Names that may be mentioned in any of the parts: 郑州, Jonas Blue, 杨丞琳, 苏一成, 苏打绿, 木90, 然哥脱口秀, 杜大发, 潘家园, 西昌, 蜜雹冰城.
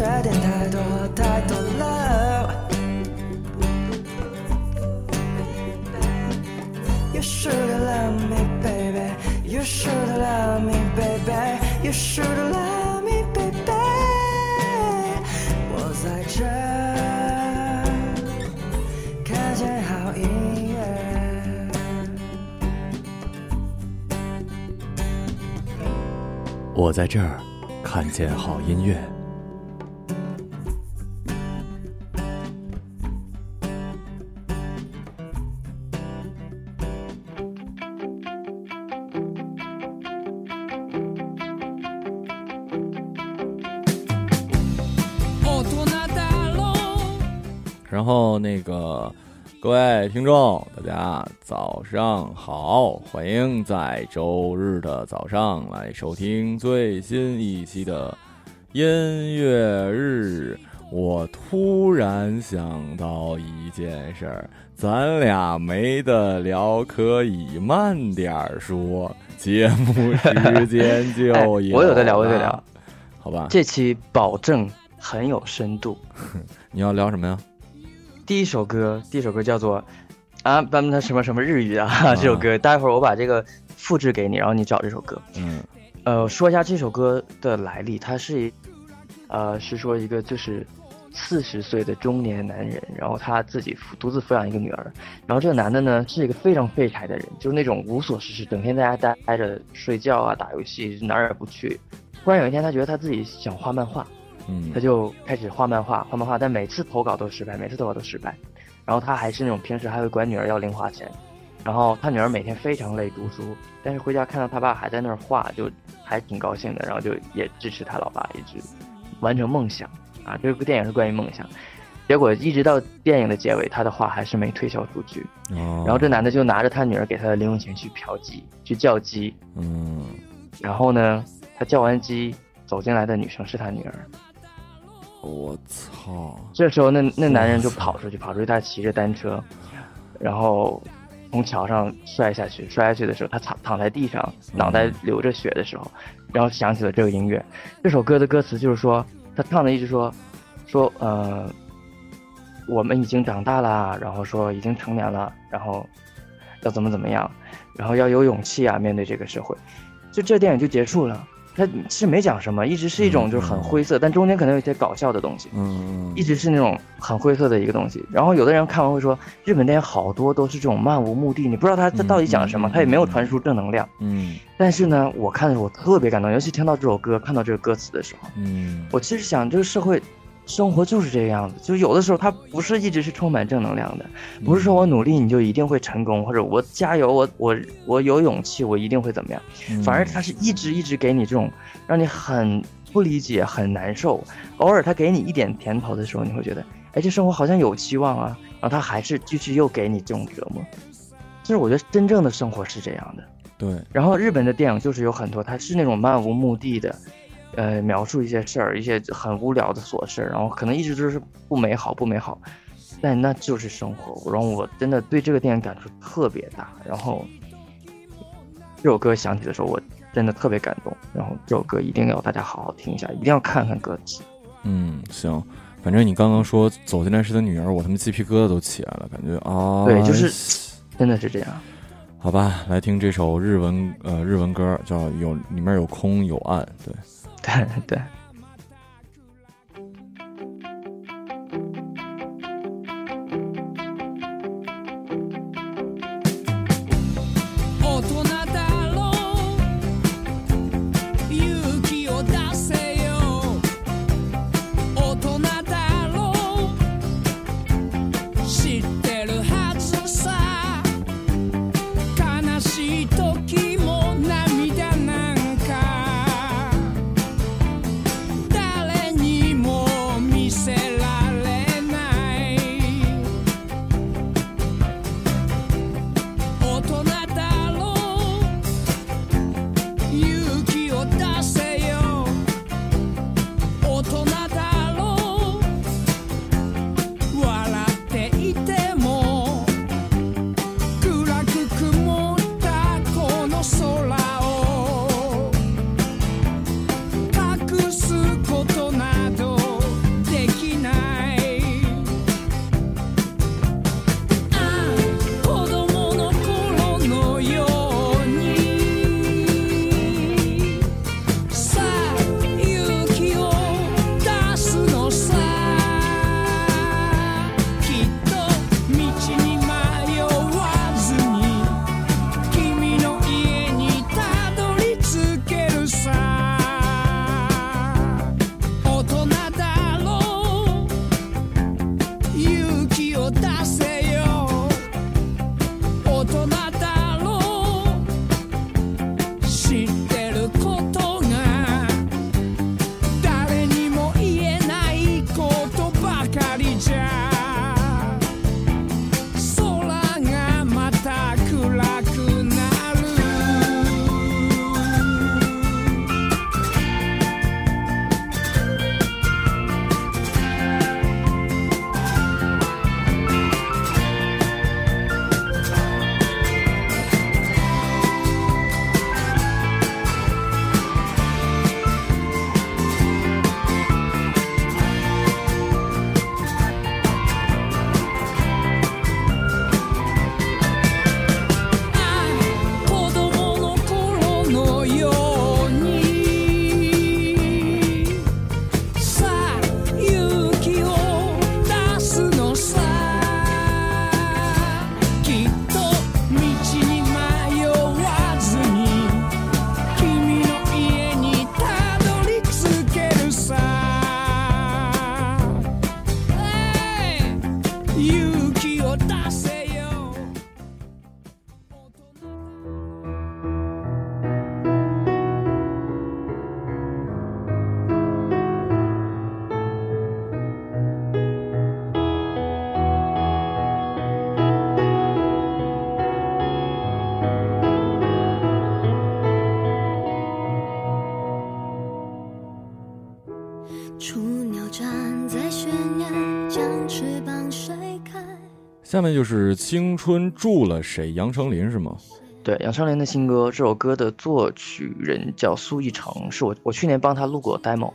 缺点太多太多了，You should love me, baby. You should love me, baby. You should love me, baby. 我在这看见好音乐。我在这儿看见好音乐。然后那个各位听众，大家早上好，欢迎在周日的早上来收听最新一期的音乐日。我突然想到一件事儿，咱俩没得聊，可以慢点说，节目时间就有、哎、我有得聊，我有得聊，好吧？这期保证很有深度。你要聊什么呀？第一首歌叫做啊，咱们它什么什么日语啊，这首歌，待会儿我把这个复制给你，然后你找这首歌。嗯，说一下这首歌的来历，它是说一个就是40岁的中年男人，然后他自己独自抚养一个女儿，然后这个男的呢是一个非常废柴的人，就是那种无所事事，整天在家待着睡觉啊，打游戏，哪儿也不去。突然有一天，他觉得他自己想画漫画。他就开始画漫画，但每次投稿都失败。然后他还是那种平时还会管女儿要零花钱，然后他女儿每天非常累读书，但是回家看到他爸还在那儿画，就还挺高兴的，然后就也支持他老爸一直完成梦想啊。这部电影是关于梦想，结果一直到电影的结尾，他的画还是没推销出去。然后这男的就拿着他女儿给他的零用钱去嫖妓，去叫鸡。然后呢，他叫完鸡走进来的女生是他女儿。我操！这时候那男人就跑出去，他骑着单车，然后从桥上摔下去的时候，他躺在地上，脑袋流着血的时候，然后响起了这个音乐。这首歌的歌词就是说，他唱的一直说我们已经长大了，然后说已经成年了，然后要怎么样，然后要有勇气啊，面对这个社会。就这电影就结束了。他是没讲什么，一直是一种就是很灰色，但中间可能有一些搞笑的东西，一直是那种很灰色的一个东西。然后有的人看完会说，日本电影好多都是这种漫无目的，你不知道他到底讲什么，他也没有传输正能量。但是呢，我看的时候我特别感动，尤其听到这首歌，看到这个歌词的时候，我其实想，这个社会生活就是这个样子，就是有的时候它不是一直是充满正能量的，不是说我努力你就一定会成功，或者我加油，我有勇气，我一定会怎么样，反而它是一直给你这种让你很不理解很难受，偶尔它给你一点甜头的时候，你会觉得哎，这生活好像有希望啊，然后它还是继续又给你这种折磨。就是我觉得真正的生活是这样的。对，然后日本的电影就是有很多它是那种漫无目的的描述一些事儿，一些很无聊的琐事，然后可能一直就是不美好，但那就是生活。然后我真的对这个电影感触特别大，然后这首歌响起的时候，我真的特别感动。然后这首歌一定要大家好好听一下，一定要看看歌词。行，反正你刚刚说走进来是他女儿，我他妈鸡皮疙瘩都起来了，感觉啊，对，就是真的是这样。好吧，来听这首日文歌，叫有里面有空有暗，对。对。下面就是青春住了谁，杨丞琳是吗？对，杨丞琳的新歌，这首歌的作曲人叫苏一成，是我去年帮他录过 demo，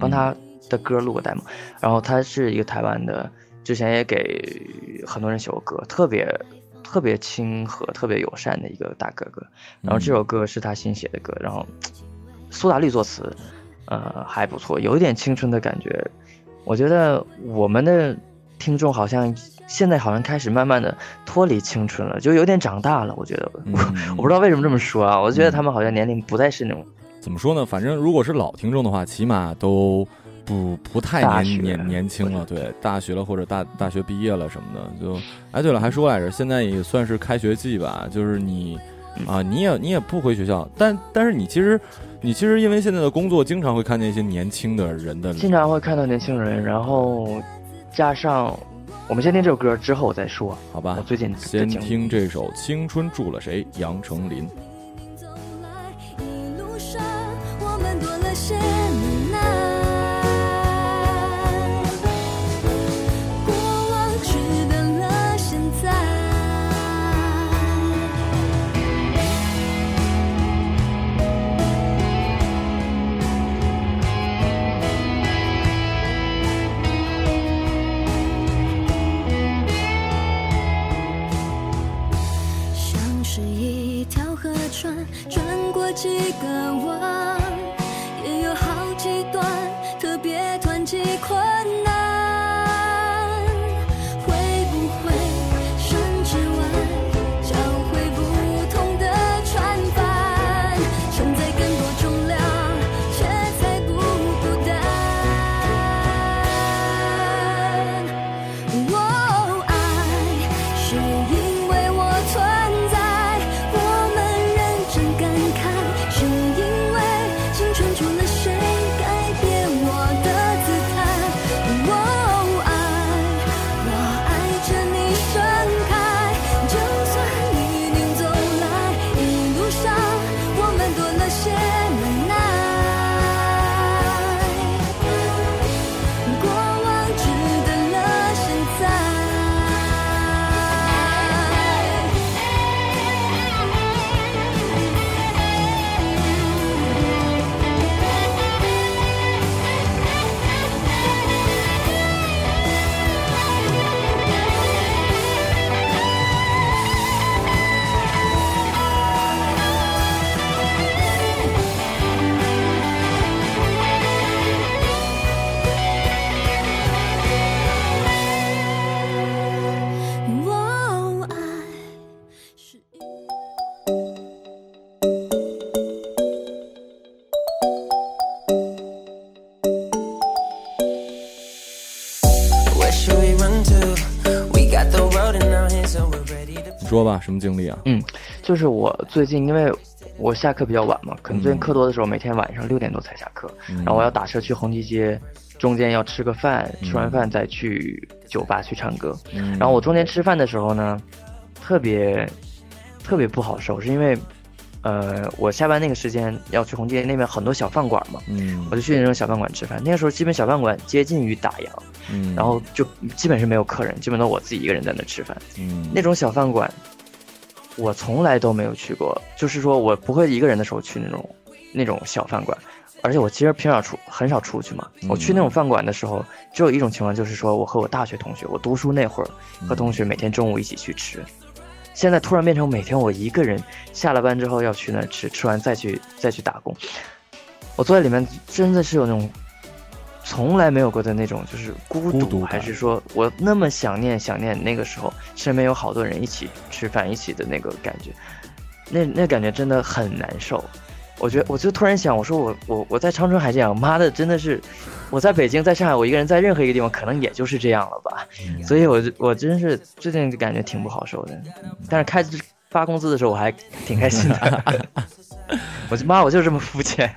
帮他的歌录过 demo， 然后他是一个台湾的，之前也给很多人写过歌，特别亲和特别友善的一个大哥哥，然后这首歌是他新写的歌，然后苏打绿作词，还不错，有一点青春的感觉。我觉得我们的听众好像现在好像开始慢慢的脱离青春了，就有点长大了。我觉得我不知道为什么这么说啊，我觉得他们好像年龄不再是那种怎么说呢？反正如果是老听众的话，起码都不太年轻了，对，大学了或者大学毕业了什么的。就哎，对了，还说来着，现在也算是开学季吧，就是你啊，你也不回学校，但是你其实因为现在的工作，经常会看见一些年轻的人的，经常会看到年轻人，然后。加上我们先听这首歌之后再说好吧，我最近先听这首青春住了谁，杨丞琳。一路上我们多了些难，过往只等了现在，转过几个弯，也有好几段特别湍急困难，会不会深之外交会不同的船帆，承载更多重量却才不孤单。哦，爱是因为我存在，说吧，什么经历啊？就是我最近因为我下课比较晚嘛，可能最近课多的时候，每天晚上6点多才下课，然后我要打车去红旗街，中间要吃个饭，吃完饭再去酒吧去唱歌。然后我中间吃饭的时候呢，特别不好受，是因为我下班那个时间要去红旗街那边很多小饭馆嘛，我就去那种小饭馆吃饭。那个时候基本小饭馆接近于打烊，然后就基本是没有客人，基本都我自己一个人在那吃饭。那种小饭馆我从来都没有去过，就是说我不会一个人的时候去那种小饭馆，而且我其实平常很少出去嘛。我去那种饭馆的时候，只有一种情况，就是说我和我大学同学，我读书那会儿和同学每天中午一起去吃。现在突然变成每天我一个人下了班之后要去那吃，吃完再去打工。我坐在里面真的是有那种从来没有过的那种就是孤独，还是说我那么想念那个时候身边有好多人一起吃饭一起的那个感觉，那感觉真的很难受。我就突然想，我说我在长春还这样，妈的真的是，我在北京在上海，我一个人在任何一个地方可能也就是这样了吧。所以我真是最近感觉挺不好受的，但是发工资的时候我还挺开心的。我就这么肤浅。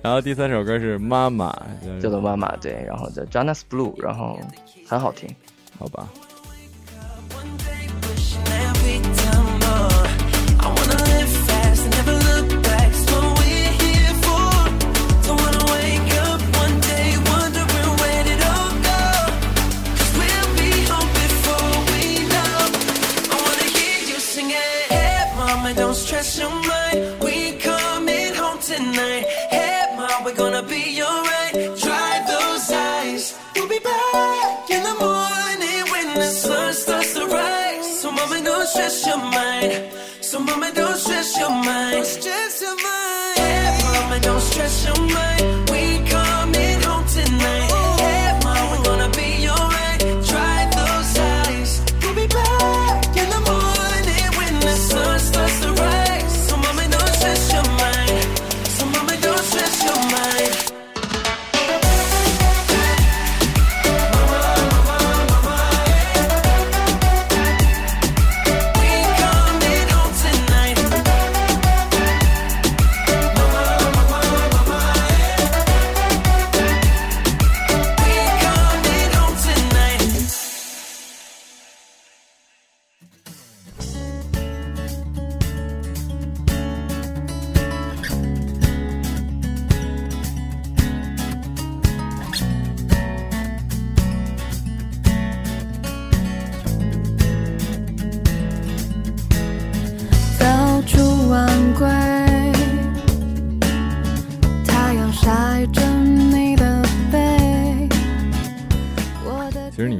然后第3首歌是妈妈，叫做妈妈，对，然后叫 Jonas Blue， 然后很好听，好吧。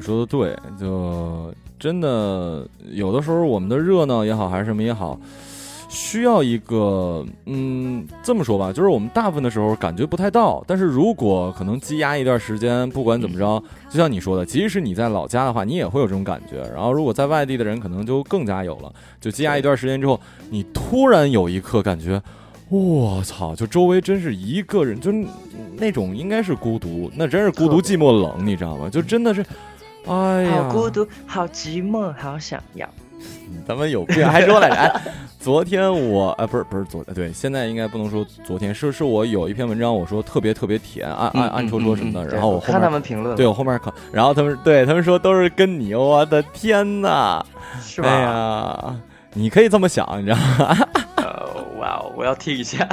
说的对，就真的有的时候我们的热闹也好还是什么也好，需要一个这么说吧，就是我们大部分的时候感觉不太到，但是如果可能积压一段时间，不管怎么着，就像你说的，即使你在老家的话你也会有这种感觉，然后如果在外地的人可能就更加有了，就积压一段时间之后，你突然有一刻感觉我操，就周围真是一个人，就那种应该是孤独，那真是孤独寂寞冷，你知道吗？就真的是哎呀，好孤独，好寂寞，好想要。咱们有病还说来着、哎？昨天我不是昨天，对，现在应该不能说昨天，是我有一篇文章，我说特别甜，暗戳戳什么的。然后我后面看他们评论，对我后面看，然后他们说都是跟你，我的天哪，是吧？哎呀，你可以这么想，你知道吗？哇，我要听一下。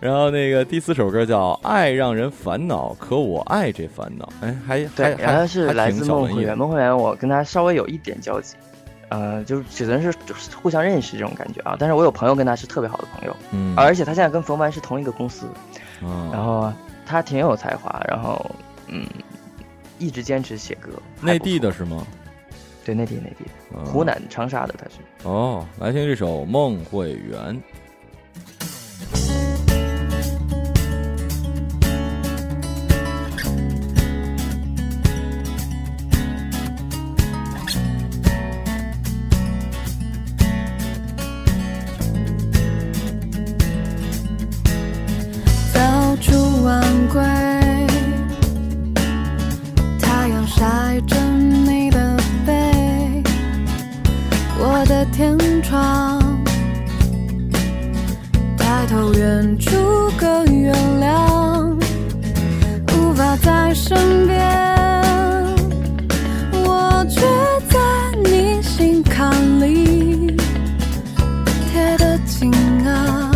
然后那个第4首歌叫《爱让人烦恼》，可我爱这烦恼。哎，对，然后是来自梦会员，梦会员我跟他稍微有一点交集，就是只能是互相认识这种感觉啊。但是我有朋友跟他是特别好的朋友，而且他现在跟冯凡是同一个公司，然后他挺有才华，然后一直坚持写歌。内地的是吗？对，内地，湖南长沙的他是。哦，来听这首《梦会员》。头远处更原谅，无法在身边，我却在你心坎里贴得紧啊。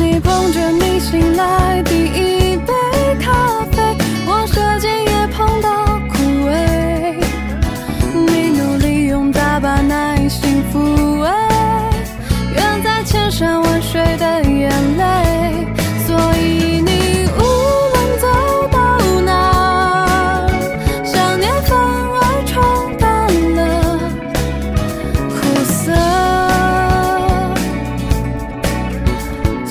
你捧着你醒来第一杯咖啡，我设计也碰到枯萎，你努力用大把耐心抚慰远在千山万水的眼泪，所以你无论走到哪，想念反而冲淡了苦涩，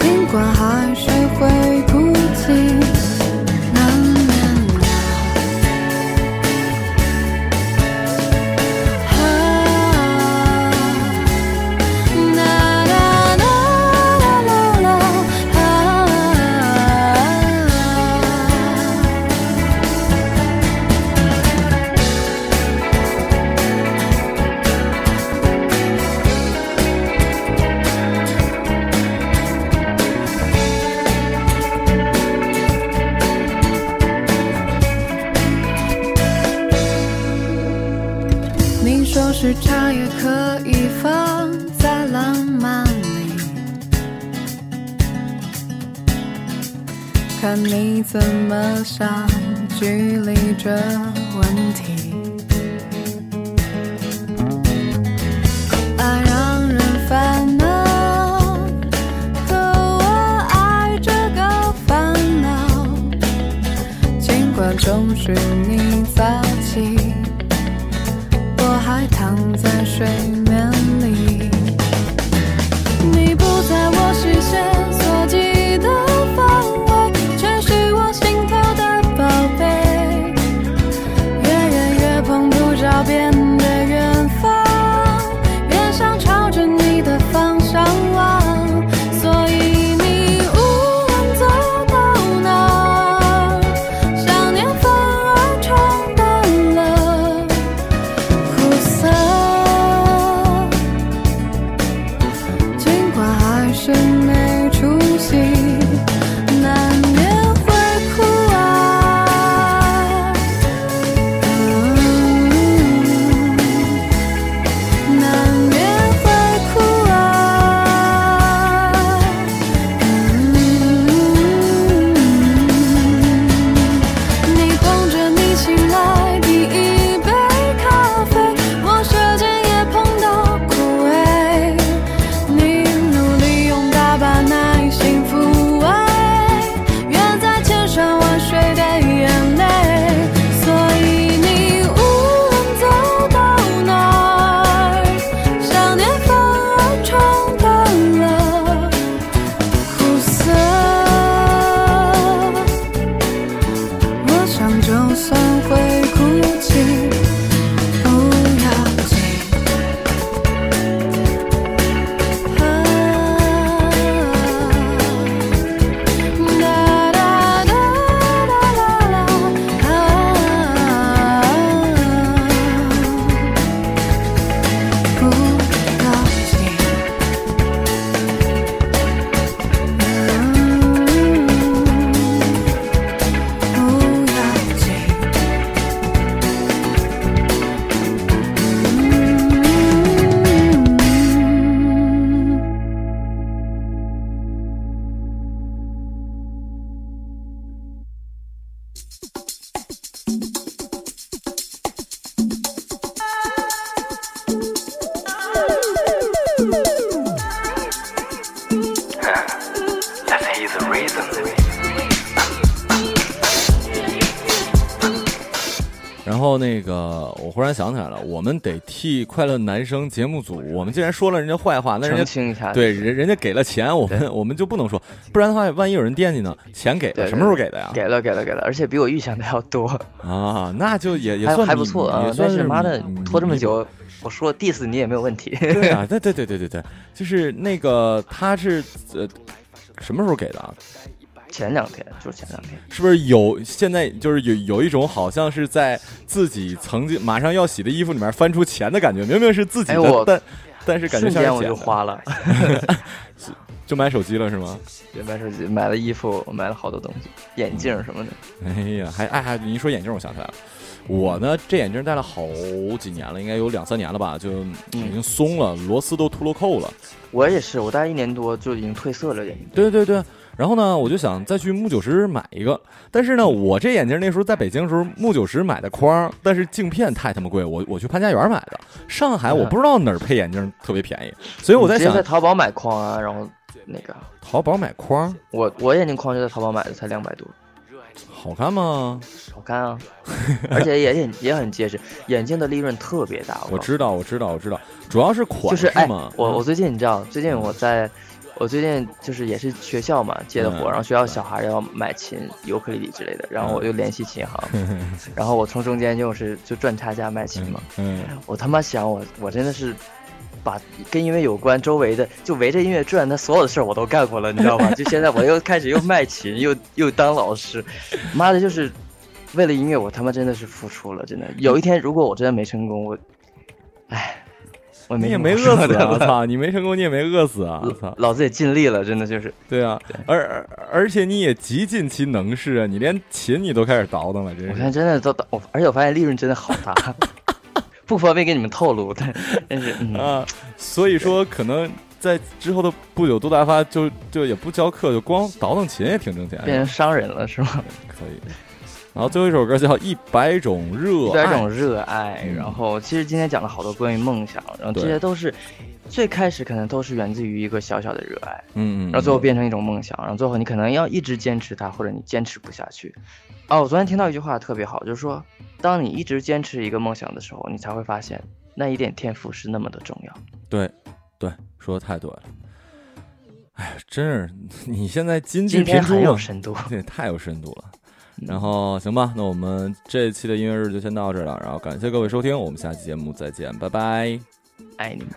尽管海水会哭泣难免啊，啦啦啦啦啦啊。你说时差也可以放在浪漫里，看你怎么想距离这问题。爱让人烦恼，可我爱这个烦恼，尽管总是你早起，我还躺在睡眠里。你不在我视线所及的范围，却是我心头的宝贝，越远越碰不着边的远方，越想朝着你的方向望，所以你无论走到哪，想念反而冲淡了苦涩，尽管还是没出息难免会哭啊，难免会哭啊，你捧着你醒来第一杯咖啡，我舌尖也碰到枯萎，你努力用大把耐心抚慰远在千山万水的眼泪，所以你无论走到哪，想念反而冲淡了苦涩，我想就算会哭泣不要紧啊，啦啦啦啦啦啦啊，不要紧不要紧Let's hear the reason。然后我忽然想起来了，我们得替快乐男生节目组，我们既然说了人家坏话，那人家澄清一下对人家给了钱，我们就不能说，不然的话，万一有人惦记呢，钱给了什么时候给的呀？给了，而且比我预想的要多啊，那就也算还不错啊，也算是妈的拖这么久，我说 diss 你也没有问题。对啊，对，就是他是什么时候给的？前两天是不是有现在就是有一种好像是在自己曾经马上要洗的衣服里面翻出钱的感觉，明明是自己的，哎、但是感觉像是钱我就花了就买手机了是吗？对，买手机，买了衣服，我买了好多东西，眼镜什么的。哎呀，还你一说眼镜，我想起来了，我呢这眼镜戴了好几年了，应该有2-3年了吧，就已经松了，螺丝都秃噜扣了。我也是，我戴1年多就已经褪色了眼镜。对对对。然后呢，我就想再去木90买一个，但是呢，我这眼镜那时候在北京的时候，木90买的框，但是镜片太他妈贵，我去潘家园买的。上海我不知道哪儿配眼镜特别便宜，所以我在想，直接在淘宝买框啊，然后那个淘宝买框，我眼镜框就在淘宝买的，才200多。好看吗？好看啊，而且也很结实，眼镜的利润特别大。我知道，主要是款式嘛。就是我最近你知道，我最近就是也是学校嘛接的活，然后学校小孩要买琴、尤克里里之类的，然后我就联系琴行，然后我从中间就赚差价卖琴嘛。我他妈想我真的是把跟音乐有关周围的就围着音乐转，他所有的事儿我都干过了，你知道吗？就现在我又开始又卖琴，又当老师，妈的，就是为了音乐我他妈真的是付出了，真的。有一天如果我真的没成功，你也没饿死啊！操，你没成功，你也没饿死啊！老子也尽力了，真的就是。对啊，而且你也极尽其能事啊！你连琴你都开始倒腾了，真是。我现在真的都倒，而且我发现利润真的好大，不方便给你们透露，但是啊，所以说可能在之后的不久，杜大发就也不教课，就光倒腾琴也挺挣钱，变成商人了是吗？可以。然后最后一首歌叫《100种热爱》，然后其实今天讲了好多关于梦想，然后这些都是最开始可能都是源自于一个小小的热爱，然后最后变成一种梦想，然后最后你可能要一直坚持它，或者你坚持不下去。我昨天听到一句话特别好，就是说当你一直坚持一个梦想的时候，你才会发现那一点天赋是那么的重要。对，说的太对了。哎，真是你现在金句频出，对，太有深度了。然后行吧，那我们这一期的音乐日就先到这了，然后感谢各位收听，我们下期节目再见，拜拜，爱你们。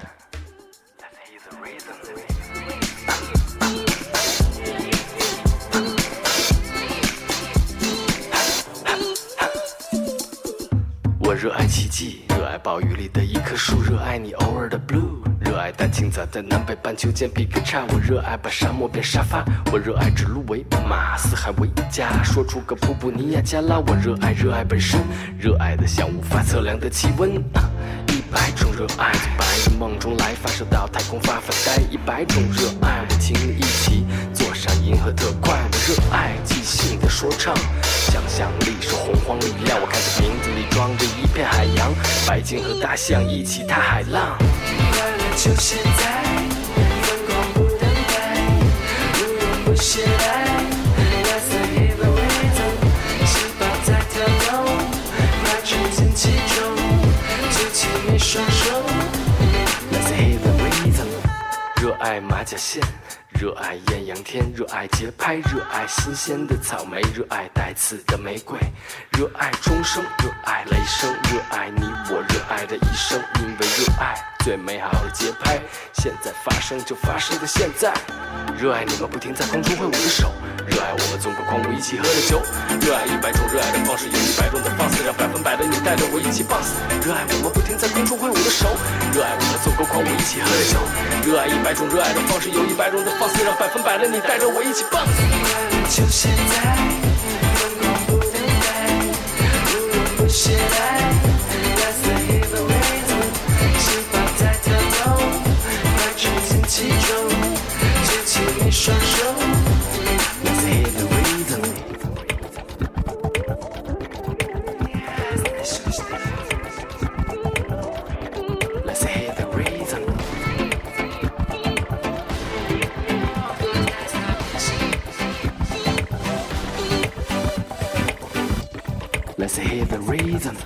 我热爱奇迹，热爱暴雨里的一棵树，热爱你偶尔的 blue，热爱大清早在南北半球间比个叉，我热爱把沙漠变沙发，我热爱指鹿为马，四海为家，说出个普普尼亚加拉，我热爱本身，热爱的像无法测量的气温。100种热爱，从白日梦中来，发射到太空发发呆。100种热爱，我请你一起坐上银河特快。我热爱即兴的说唱，想象力是洪荒力量。我看着名字里装着一片海洋，白鲸和大象一起踏海浪。就现在，疯狂不等待，如果不懈怠，蓝色一般微动，细胞在跳动，快沉浸其中，举起你双手，蓝色一般微动。热爱马甲线，热爱艳阳天，热爱节拍，热爱新鲜的草莓，热爱带刺的玫瑰，热爱钟声，热爱雷声，热爱你我热爱的一生，因为热爱。最美好的节拍，现在发生就发生在现在。热爱你们不停在空中挥舞的手，热爱我们纵过狂舞一起喝着酒，热爱100种热爱的方式，有100种的放肆，让100%的你带着我一起放肆。热爱我们不停在空中挥舞的手，热爱我们纵过狂舞一起喝着酒，热爱100种热爱的方式，有100种的放肆，让100%的你带着我一起放肆。就现在，疯狂不等待，如果不懈怠。其中，举起你双手。Let's hit the rhythm。Let's hit the rhythm。Let's hit the rhythm。